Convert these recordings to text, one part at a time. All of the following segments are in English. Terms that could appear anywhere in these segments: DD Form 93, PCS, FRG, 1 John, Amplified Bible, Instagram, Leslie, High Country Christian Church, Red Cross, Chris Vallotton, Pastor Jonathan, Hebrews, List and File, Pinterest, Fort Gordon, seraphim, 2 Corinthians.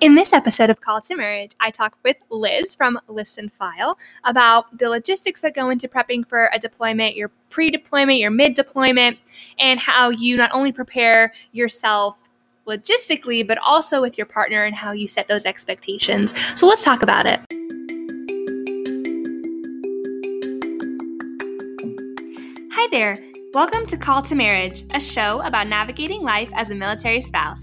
In this episode of Call to Marriage, I talk with Liz from List and File about the logistics that go into prepping for a deployment, your pre-deployment, your mid-deployment, and how you not only prepare yourself logistically, but also with your partner and how you set those expectations. So let's talk about it. Hi there. Welcome to Call to Marriage, a show about navigating life as a military spouse.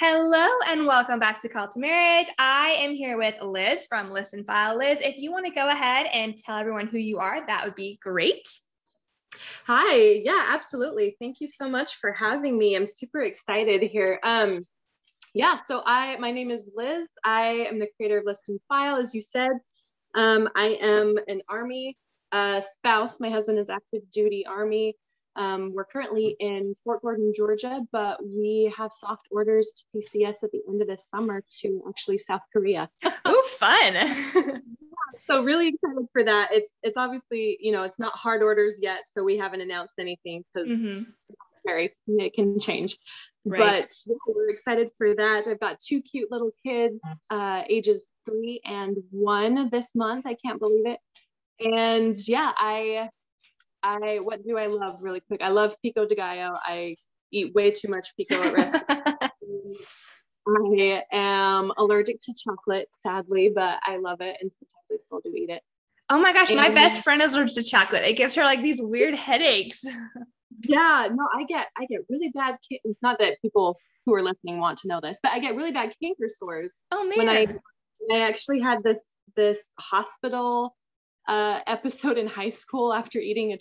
Hello and welcome back to Call to Marriage. I am here with Liz from List and File. Liz, if you want to go ahead and tell everyone who you are, that would be great. Hi. Yeah, absolutely. Thank you so much for having me. I'm super excited here. My name is Liz. I am the creator of List and File, as you said. I am an Army spouse. My husband is active duty Army. We're currently in Fort Gordon, Georgia, but we have soft orders to PCS at the end of this summer to actually South Korea. Oh, fun. Yeah, so really excited for that. It's obviously, it's not hard orders yet, so we haven't announced anything because it can change, right. But yeah, we're excited for that. I've got two cute little kids, ages 3 and 1 this month. I can't believe it. And yeah, what do I love really quick? I love pico de gallo. I eat way too much pico at restaurants. I am allergic to chocolate, sadly, but I love it. And sometimes I still do eat it. Oh my gosh. My best friend is allergic to chocolate. It gives her like these weird headaches. Yeah, no, I get really bad. Not that people who are listening want to know this, but I get really bad canker sores. Oh man. When I actually had this hospital episode in high school after eating a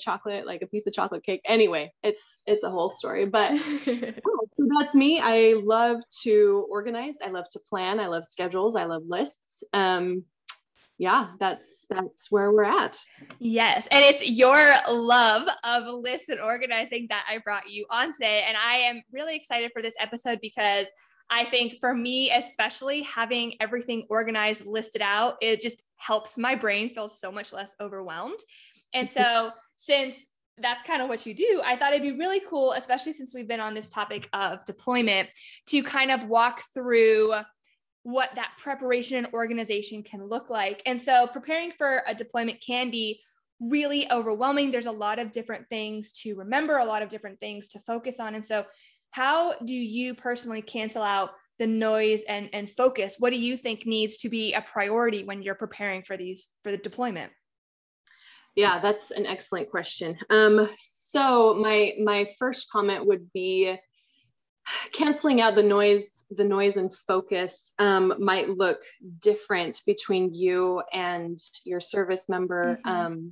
piece of chocolate cake. Anyway, it's a whole story, but so that's me. I love to organize. I love to plan. I love schedules. I love lists. That's where we're at. Yes. And it's your love of lists and organizing that I brought you on today. And I am really excited for this episode because I think for me, especially having everything organized, listed out, it just helps my brain feel so much less overwhelmed. And so since that's kind of what you do, I thought it'd be really cool, especially since we've been on this topic of deployment, to kind of walk through what that preparation and organization can look like. And so preparing for a deployment can be really overwhelming. There's a lot of different things to remember, a lot of different things to focus on. And so how do you personally cancel out the noise and focus? What do you think needs to be a priority when you're preparing for the deployment? Yeah, that's an excellent question. So my first comment would be canceling out the noise and focus might look different between you and your service member. Mm-hmm.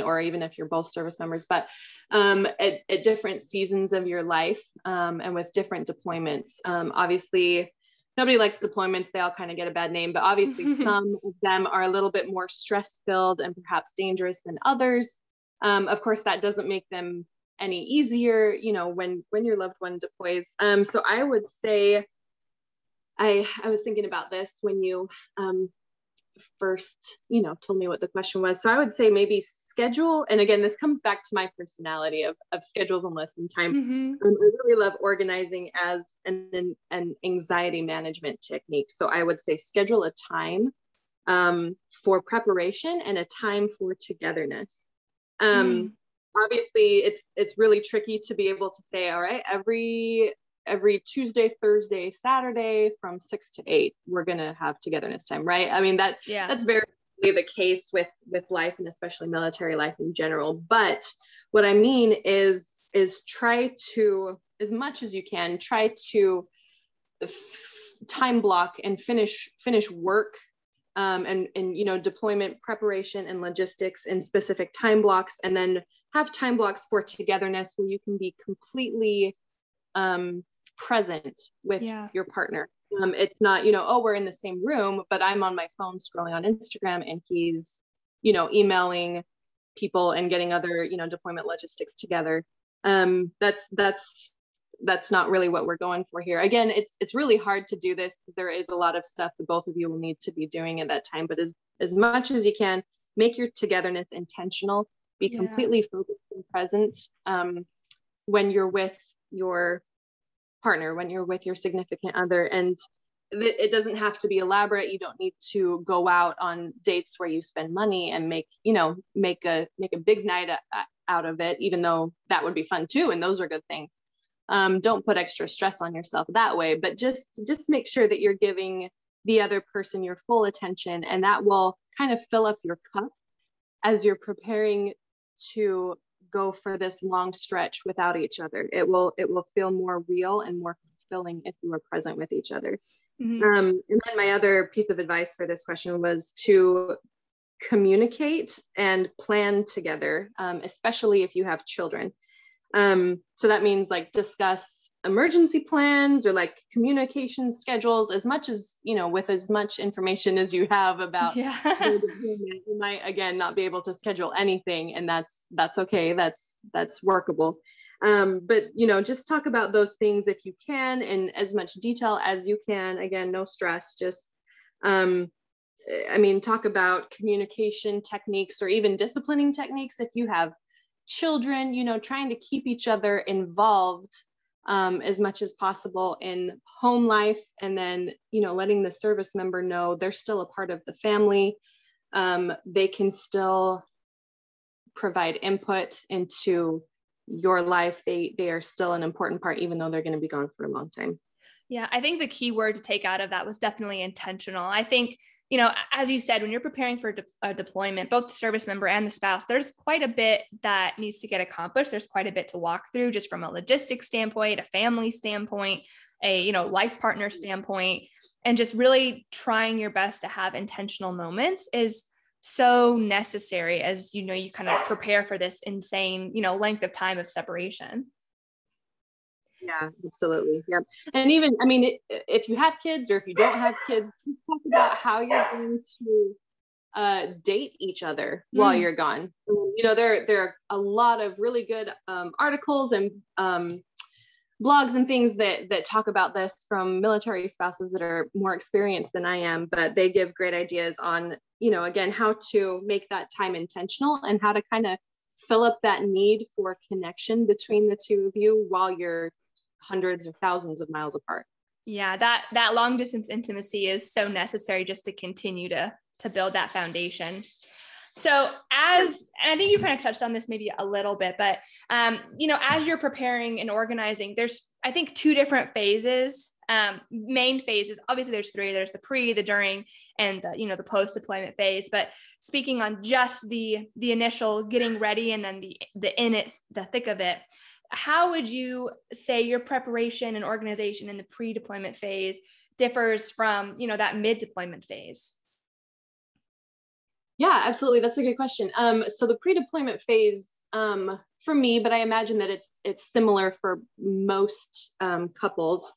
Or even if you're both service members, but at different seasons of your life and with different deployments. Obviously, nobody likes deployments. They all kind of get a bad name, but obviously some of them are a little bit more stress-filled and perhaps dangerous than others. Of course, that doesn't make them any easier, when your loved one deploys. So I would say, I was thinking about this when you first, told me what the question was. So I would say maybe schedule. And again, this comes back to my personality of schedules and lists and time. Mm-hmm. I really love organizing as an anxiety management technique. So I would say schedule a time for preparation and a time for togetherness. Obviously it's really tricky to be able to say, all right, every Tuesday, Thursday, Saturday from 6 to 8, we're going to have togetherness time, right? I mean, that's very the case with life and especially military life in general. But what I mean is try to, as much as you can, try to time block and finish work and deployment preparation and logistics in specific time blocks, and then have time blocks for togetherness where you can be completely present with your partner. It's not, you know, oh, we're in the same room, but I'm on my phone scrolling on Instagram and he's, you know, emailing people and getting other, you know, deployment logistics together. That's not really what we're going for here. Again, it's really hard to do this. There is a lot of stuff that both of you will need to be doing at that time, but as much as you can, make your togetherness intentional, be completely focused and present when you're with your partner, when you're with your significant other. And it doesn't have to be elaborate. You don't need to go out on dates where you spend money and make a big night out of it, even though that would be fun too. And those are good things. Don't put extra stress on yourself that way, but just make sure that you're giving the other person your full attention, and that will kind of fill up your cup as you're preparing to go for this long stretch without each other. It will feel more real and more fulfilling if you are present with each other. Mm-hmm. And then my other piece of advice for this question was to communicate and plan together, especially if you have children. So that means like discuss emergency plans or like communication schedules as much as, you know, with as much information as you have about, you might again, not be able to schedule anything, and that's okay. That's workable. But you know, just talk about those things if you can, in as much detail as you can. Again, no stress, just, talk about communication techniques or even disciplining techniques if you have children, you know, trying to keep each other involved as much as possible in home life, and then, you know, letting the service member know they're still a part of the family. They can still provide input into your life. They are still an important part, even though they're going to be gone for a long time. Yeah, I think the key word to take out of that was definitely intentional. I think, you know, as you said, when you're preparing for a deployment, both the service member and the spouse, there's quite a bit that needs to get accomplished. There's quite a bit to walk through, just from a logistics standpoint, a family standpoint, a, you know, life partner standpoint, and just really trying your best to have intentional moments is so necessary as, you know, you kind of prepare for this insane, you know, length of time of separation. Yeah, absolutely. Yep. And even, if you have kids or if you don't have kids, talk about how you're going to date each other while you're gone. You know, there are a lot of really good articles and blogs and things that talk about this from military spouses that are more experienced than I am, but they give great ideas on, you know, again, how to make that time intentional and how to kind of fill up that need for connection between the two of you while you're hundreds or thousands of miles apart. Yeah, that long distance intimacy is so necessary just to continue to build that foundation. So and I think you kind of touched on this maybe a little bit, but, you know, as you're preparing and organizing, there's, I think, two different phases, main phases. Obviously there's three, there's the pre, the during, and the, you know, the post-deployment phase, but speaking on just the initial getting ready and then the in it, the thick of it, how would you say your preparation and organization in the pre-deployment phase differs from, you know, that mid-deployment phase? Yeah, absolutely. That's a good question. So the pre-deployment phase for me, but I imagine that it's similar for most couples.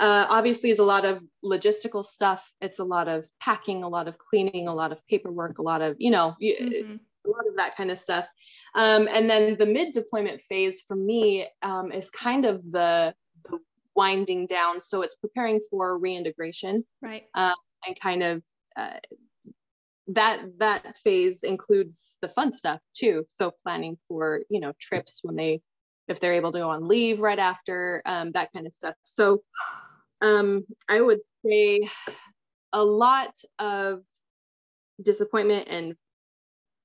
Obviously is a lot of logistical stuff. It's a lot of packing, a lot of cleaning, a lot of paperwork, a lot of, you know, a lot of that kind of stuff. And then the mid-deployment phase for me is kind of the winding down. So it's preparing for reintegration, right? And kind of that phase includes the fun stuff too. So planning for, you know, trips if they're able to go on leave right after, that kind of stuff. So I would say a lot of disappointment and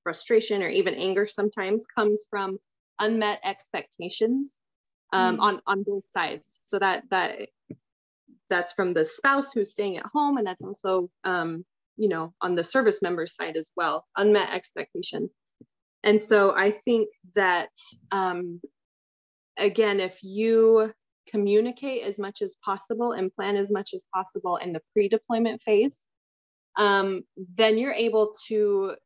frustration or even anger sometimes comes from unmet expectations on both sides. So that's from the spouse who's staying at home, and that's also you know, on the service member's side as well, unmet expectations. And so I think that again, if you communicate as much as possible and plan as much as possible in the pre-deployment phase, then you're able to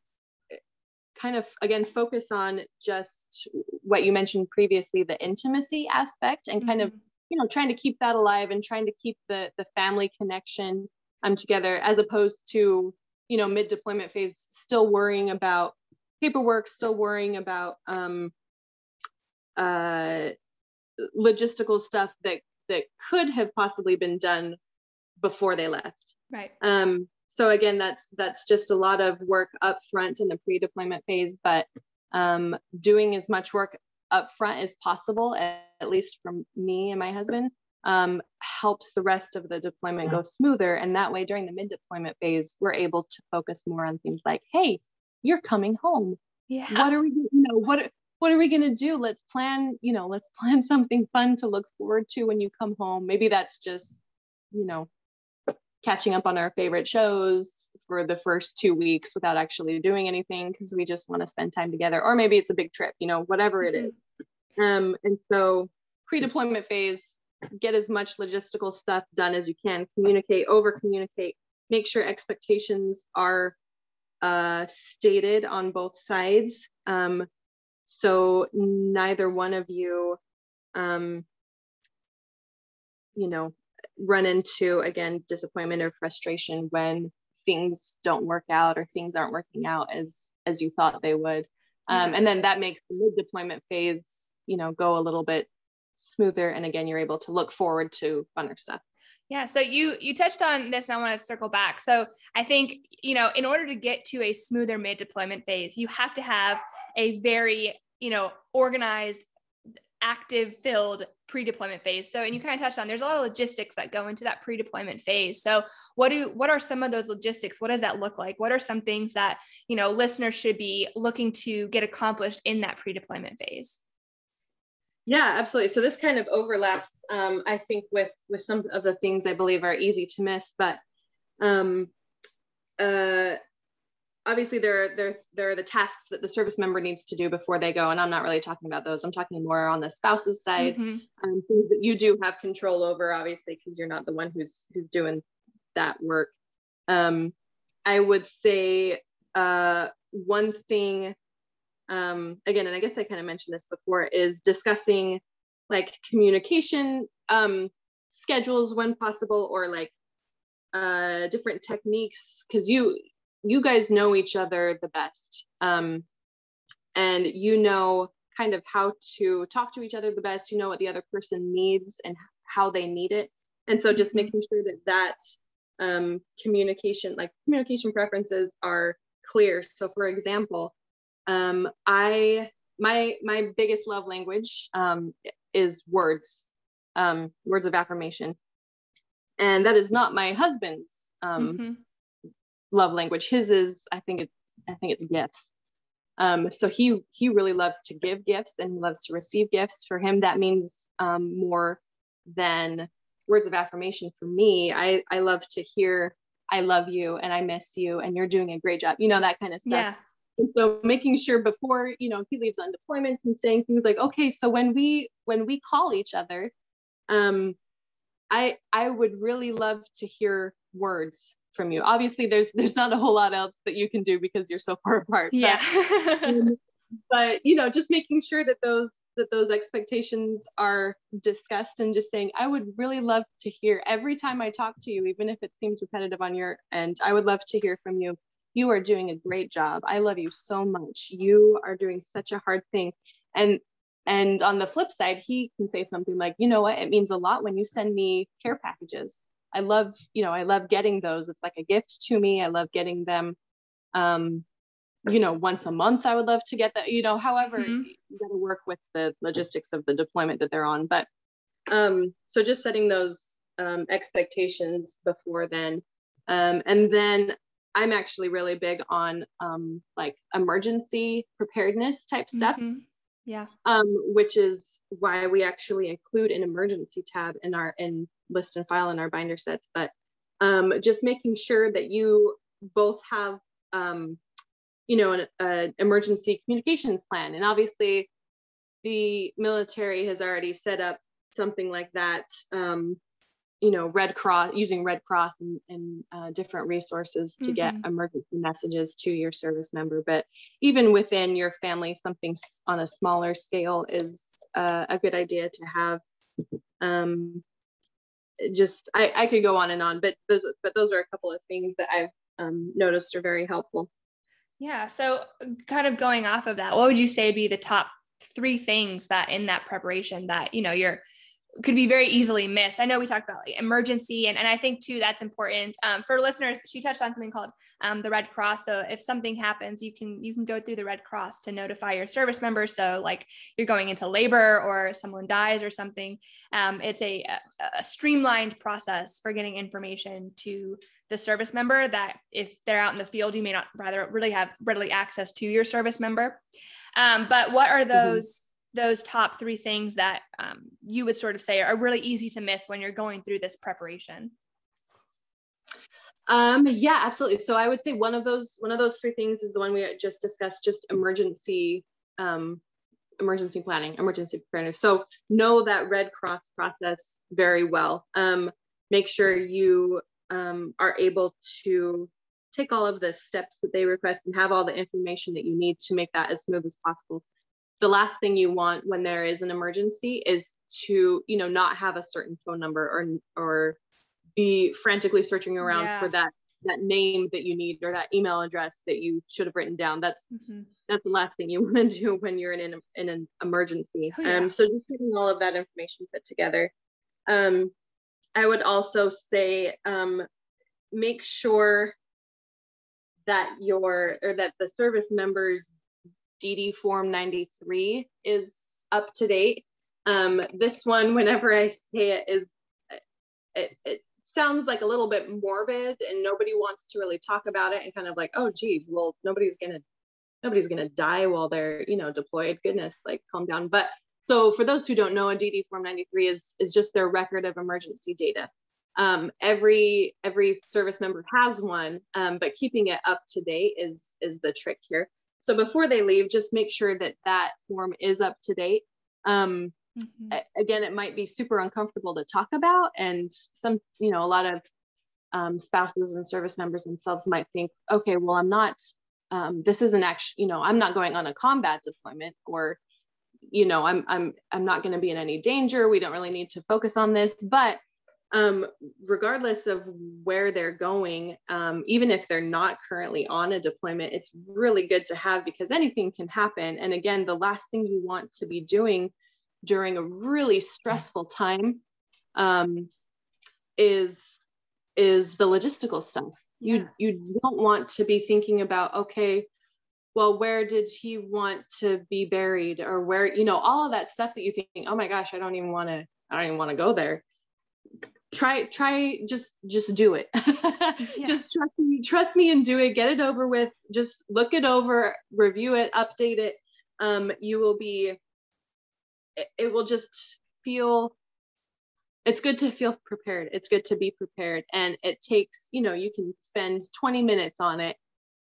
kind of, again, focus on just what you mentioned previously, the intimacy aspect, and kind of you know, trying to keep that alive and trying to keep the family connection together, as opposed to, you know, mid-deployment phase, still worrying about paperwork, still worrying about logistical stuff that could have possibly been done before they left. Right. So again, that's just a lot of work up front in the pre-deployment phase, but doing as much work up front as possible, at least from me and my husband, helps the rest of the deployment go smoother. And that way, during the mid-deployment phase, we're able to focus more on things like, hey, you're coming home. Yeah. What are we, you know, what are we going to do? Let's plan, you know, let's plan something fun to look forward to when you come home. Maybe that's just, you know, catching up on our favorite shows for the first 2 weeks without actually doing anything because we just want to spend time together. Or maybe it's a big trip, you know, whatever it is. And so pre-deployment phase, get as much logistical stuff done as you can, communicate, over-communicate, make sure expectations are stated on both sides. So neither one of you, you know, run into, again, disappointment or frustration when things don't work out or things aren't working out as you thought they would. And then that makes the mid-deployment phase, you know, go a little bit smoother. And again, you're able to look forward to funner stuff. Yeah. So you touched on this and I want to circle back. So I think, you know, in order to get to a smoother mid-deployment phase, you have to have a very, you know, organized, active filled pre-deployment phase. So, and you kind of touched on, there's a lot of logistics that go into that pre-deployment phase. So what are some of those logistics? What does that look like? What are some things that, you know, listeners should be looking to get accomplished in that pre-deployment phase? Yeah, absolutely. So this kind of overlaps, I think with some of the things I believe are easy to miss, but obviously there are the tasks that the service member needs to do before they go. And I'm not really talking about those. I'm talking more on the spouse's side, things that you do have control over, obviously, because you're not the one who's doing that work. I would say one thing, again, and I guess I kind of mentioned this before, is discussing like communication schedules when possible, or like different techniques, because you guys know each other the best. And you know kind of how to talk to each other the best, you know what the other person needs and how they need it. And so just making sure that communication, like communication preferences are clear. So for example, my biggest love language is words, words of affirmation. And that is not my husband's love language. His is, I think it's gifts. So he really loves to give gifts and he loves to receive gifts. For him, that means more than words of affirmation. For me, I love to hear, I love you and I miss you and you're doing a great job, you know, that kind of stuff. Yeah. And so making sure before, you know, he leaves on deployments and saying things like, okay, so when we call each other, I would really love to hear words from you. Obviously there's not a whole lot else that you can do because you're so far apart. Yeah. But you know, just making sure that those expectations are discussed and just saying, I would really love to hear every time I talk to you, even if it seems repetitive on your end, I would love to hear from you. You are doing a great job. I love you so much. You are doing such a hard thing. And on the flip side, he can say something like, you know what, it means a lot when you send me care packages. I love getting those. It's like a gift to me. I love getting them, you know, once a month. I would love to get that, you know, however, you got to work with the logistics of the deployment that they're on. But so just setting those expectations before then. And then I'm actually really big on like emergency preparedness type stuff. Yeah. Which is why we actually include an emergency tab in our List and File in our binder sets, but just making sure that you both have, you know, an emergency communications plan. And obviously the military has already set up something like that, you know, Red Cross, using Red Cross and different resources to get emergency messages to your service member. But even within your family, something on a smaller scale is a good idea to have Just I could go on and on, but those are a couple of things that I've noticed are very helpful. Yeah. So kind of going off of that, what would you say would be the top three things that in that preparation that, you know, could be very easily missed? I know we talked about like emergency, and I think too, that's important for listeners. She touched on something called the Red Cross. So if something happens, you can go through the Red Cross to notify your service members. So like you're going into labor or someone dies or something. It's a streamlined process for getting information to the service member that if they're out in the field, you may not really have access to your service member. But what are those top three things that you would sort of say are really easy to miss when you're going through this preparation? Yeah, absolutely. So I would say one of those three things is the one we just discussed, just emergency preparedness. So know that Red Cross process very well. Make sure you are able to take all of the steps that they request and have all the information that you need to make that as smooth as possible. The last thing you want when there is an emergency is to, you know, not have a certain phone number or be frantically searching around for that name that you need or that email address that you should have written down. That's the last thing you want to do when you're in an emergency. Oh, yeah. So just getting all of that information put together. I would also say make sure that the service members DD Form 93 is up to date. This one, whenever I say it, it sounds like a little bit morbid, and nobody wants to really talk about it, and kind of like, oh, geez, well, nobody's gonna die while they're, you know, deployed. Goodness, like, calm down. But so for those who don't know, a DD Form 93 is just their record of emergency data. Every service member has one, but keeping it up to date is the trick here. So before they leave, just make sure that form is up to date. Again, it might be super uncomfortable to talk about, and some, you know, a lot of spouses and service members themselves might think, okay, well, I'm not, this isn't actually, you know, I'm not going on a combat deployment, or, you know, I'm not going to be in any danger. We don't really need to focus on this, but regardless of where they're going, even if they're not currently on a deployment, it's really good to have, because anything can happen. And again, the last thing you want to be doing during a really stressful time is the logistical stuff. Yeah. You don't want to be thinking about, okay, well, where did he want to be buried, or where, you know, all of that stuff that you think, oh my gosh, I don't even want to go there. Try, just do it. Yeah. Just trust me and do it, get it over with, just look it over, review it, update it. It will just feel, it's good to feel prepared. It's good to be prepared. And it takes, you know, you can spend 20 minutes on it,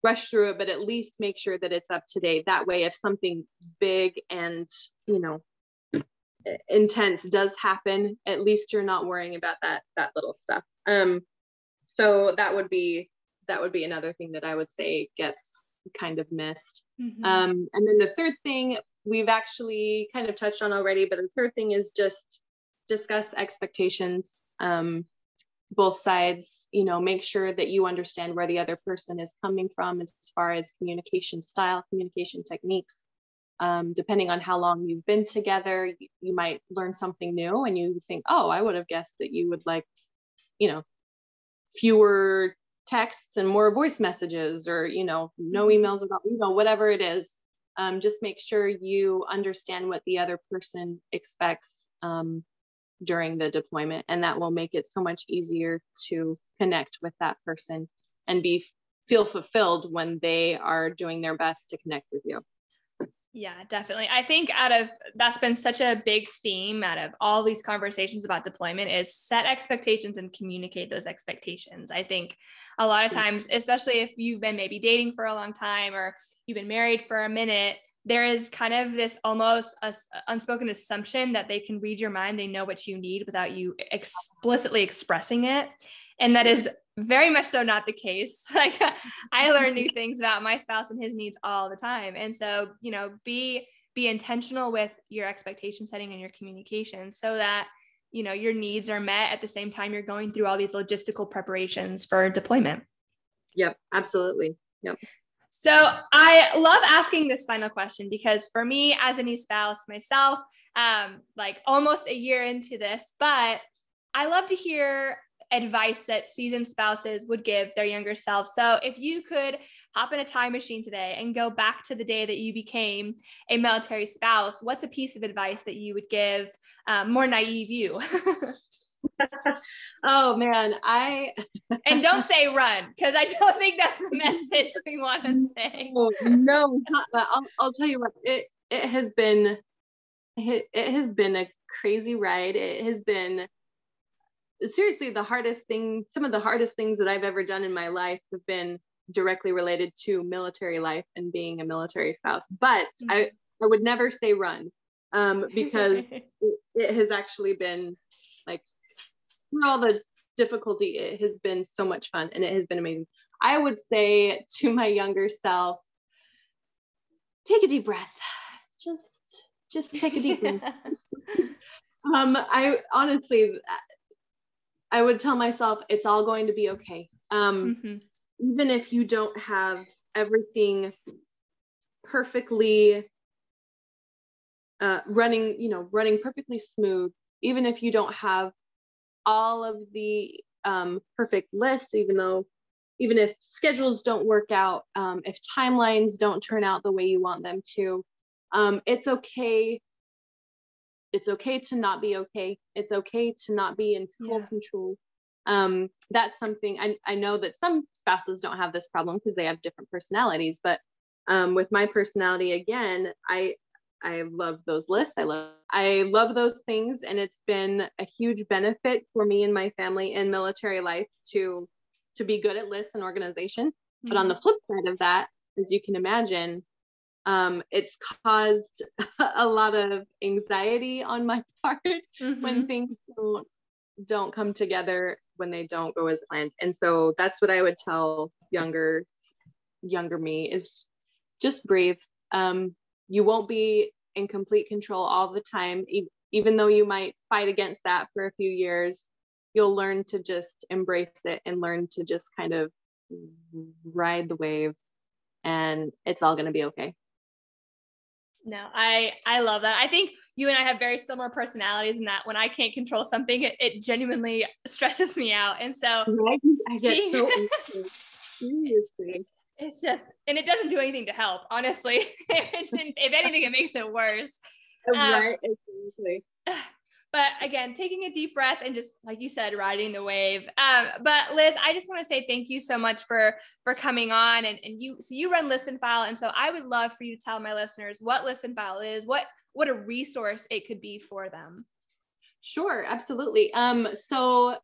rush through it, but at least make sure that it's up to date. That way, if something big and, you know, intense does happen, at least you're not worrying about that little stuff. So that would be another thing that I would say gets kind of missed. And then the third thing we've actually kind of touched on already, but the third thing is just discuss expectations, both sides. You know, make sure that you understand where the other person is coming from as far as communication style, communication techniques. Depending on how long you've been together, you might learn something new, and you think, oh, I would have guessed that you would like, you know, fewer texts and more voice messages, or, you know, no emails about, you know, whatever it is. Just make sure you understand what the other person expects during the deployment, and that will make it so much easier to connect with that person and feel fulfilled when they are doing their best to connect with you. Yeah, definitely. I think that's been such a big theme out of all these conversations about deployment is set expectations and communicate those expectations. I think a lot of times, especially if you've been maybe dating for a long time or you've been married for a minute, there is kind of this almost unspoken assumption that they can read your mind. They know what you need without you explicitly expressing it. And that is very much so not the case. Like, I learn new things about my spouse and his needs all the time. And so, you know, be intentional with your expectation setting and your communication so that you know, your needs are met at the same time you're going through all these logistical preparations for deployment. Yep, absolutely. Yep. So I love asking this final question because for me as a new spouse myself, like almost a year into this, but I love to hear advice that seasoned spouses would give their younger selves. So if you could hop in a time machine today and go back to the day that you became a military spouse, what's a piece of advice that you would give more naive you? Oh man, and don't say run, because I don't think that's the message we want to say. No, but I'll tell you what, it has been a crazy ride. It has been seriously the hardest thing. Some of the hardest things that I've ever done in my life have been directly related to military life and being a military spouse. But I would never say run, because it has actually been, like, through all the difficulty, it has been so much fun and it has been amazing. I would say to my younger self, take a deep breath. Just take a deep breath. I honestly, I would tell myself it's all going to be okay. Even if you don't have everything perfectly running perfectly smooth, even if you don't have all of the perfect lists, even if schedules don't work out, if timelines don't turn out the way you want them to, it's okay. It's okay to not be okay. It's okay to not be in full control. That's something I know that some spouses don't have this problem because they have different personalities. But with my personality, again, I love those lists. I love those things. And it's been a huge benefit for me and my family in military life to be good at lists and organization. Mm-hmm. But on the flip side of that, as you can imagine, it's caused a lot of anxiety on my part when things don't come together, when they don't go as planned. And so that's what I would tell younger me, is just breathe. You won't be in complete control all the time. Even though you might fight against that for a few years, you'll learn to just embrace it and learn to just kind of ride the wave, and it's all going to be okay. No, I love that. I think you and I have very similar personalities in that when I can't control something, it genuinely stresses me out. And so I get so it's just, and it doesn't do anything to help, honestly. If anything, it makes it worse. Right, exactly. But again, taking a deep breath and just, like you said, riding the wave. But Liz, I just want to say thank you so much for coming on. And so you run List and File. And so I would love for you to tell my listeners what List and File is, what a resource it could be for them. Sure, absolutely. So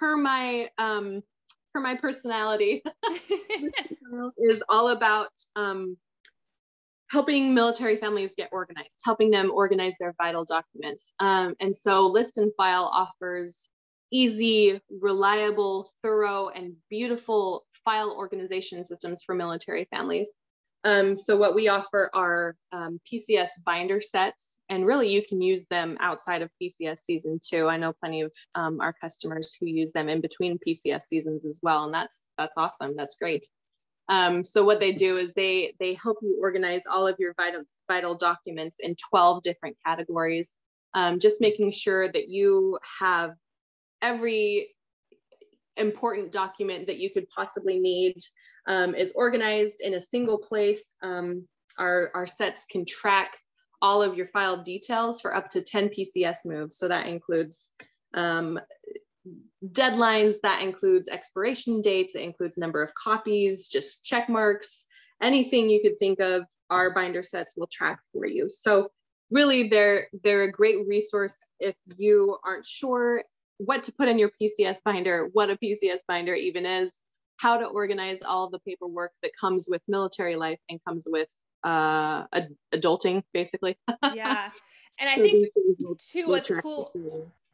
per my personality, List and File is all about helping military families get organized, helping them organize their vital documents. And so List and File offers easy, reliable, thorough, and beautiful file organization systems for military families. So what we offer are PCS binder sets, and really you can use them outside of PCS season too. I know plenty of our customers who use them in between PCS seasons as well. And that's awesome. That's great. So what they do is they help you organize all of your vital documents in 12 different categories, just making sure that you have every important document that you could possibly need is organized in a single place. Our sets can track all of your file details for up to 10 PCS moves. So that includes deadlines, that includes expiration dates, it includes number of copies, just check marks, anything you could think of, our binder sets will track for you. So really they're a great resource if you aren't sure what to put in your PCS binder, what a PCS binder even is, how to organize all the paperwork that comes with military life and comes with adulting, basically. Yeah. And I think too,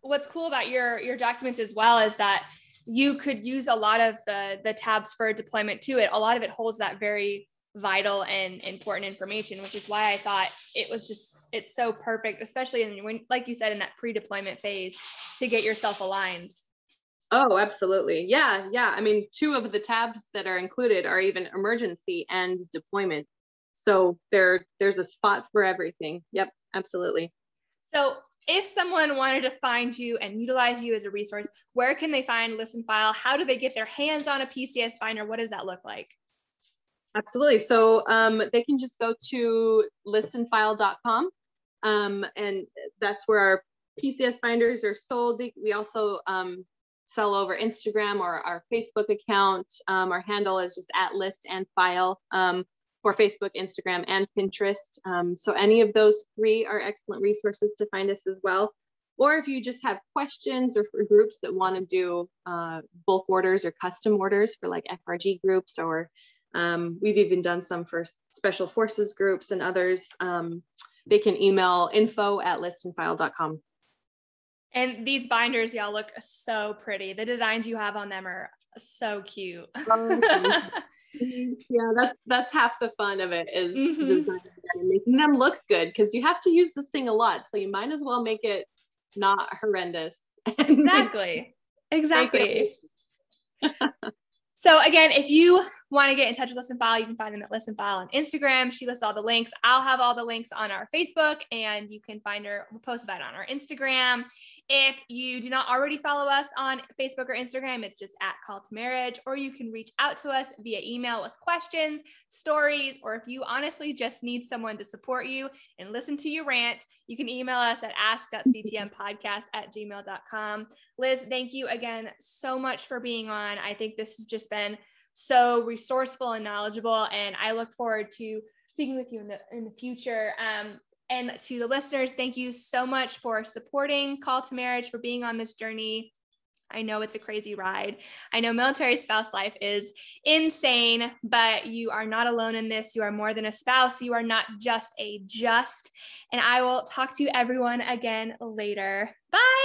what's cool about your documents as well is that you could use a lot of the tabs for deployment too. A lot of it holds that very vital and important information, which is why I thought it was just, it's so perfect, especially in when, like you said, in that pre-deployment phase to get yourself aligned. Oh, absolutely. Yeah. Yeah. I mean, two of the tabs that are included are even emergency and deployment. So there's a spot for everything. Yep. Absolutely. So if someone wanted to find you and utilize you as a resource, where can they find List and File? How do they get their hands on a PCS binder? What does that look like? Absolutely. So they can just go to listandfile.com and that's where our PCS binders are sold. We also sell over Instagram or our Facebook account. Our handle is just at List and File for Facebook, Instagram, and Pinterest. So any of those three are excellent resources to find us as well. Or if you just have questions or for groups that want to do bulk orders or custom orders for like FRG groups, or we've even done some for special forces groups and others, they can email info@listandfile.com. And these binders, y'all, look so pretty. The designs you have on them are so cute. Yeah, that's half the fun of it, is designing and making them look good, because you have to use this thing a lot. So you might as well make it not horrendous. Exactly. Exactly. So again, if you want to get in touch with List and File, you can find them at List and File on Instagram. She lists all the links. I'll have all the links on our Facebook, and you can find her, we'll post about it on our Instagram. If you do not already follow us on Facebook or Instagram, it's just at Call to Marriage, or you can reach out to us via email with questions, stories, or if you honestly just need someone to support you and listen to you rant, you can email us at ask.ctmpodcast@gmail.com. Liz, thank you again so much for being on. I think this has just been so resourceful and knowledgeable, and I look forward to speaking with you in the future. And to the listeners, thank you so much for supporting Call to Marriage, for being on this journey. I know it's a crazy ride. I know military spouse life is insane, but you are not alone in this. You are more than a spouse. You are not just a just. And I will talk to everyone again later. Bye.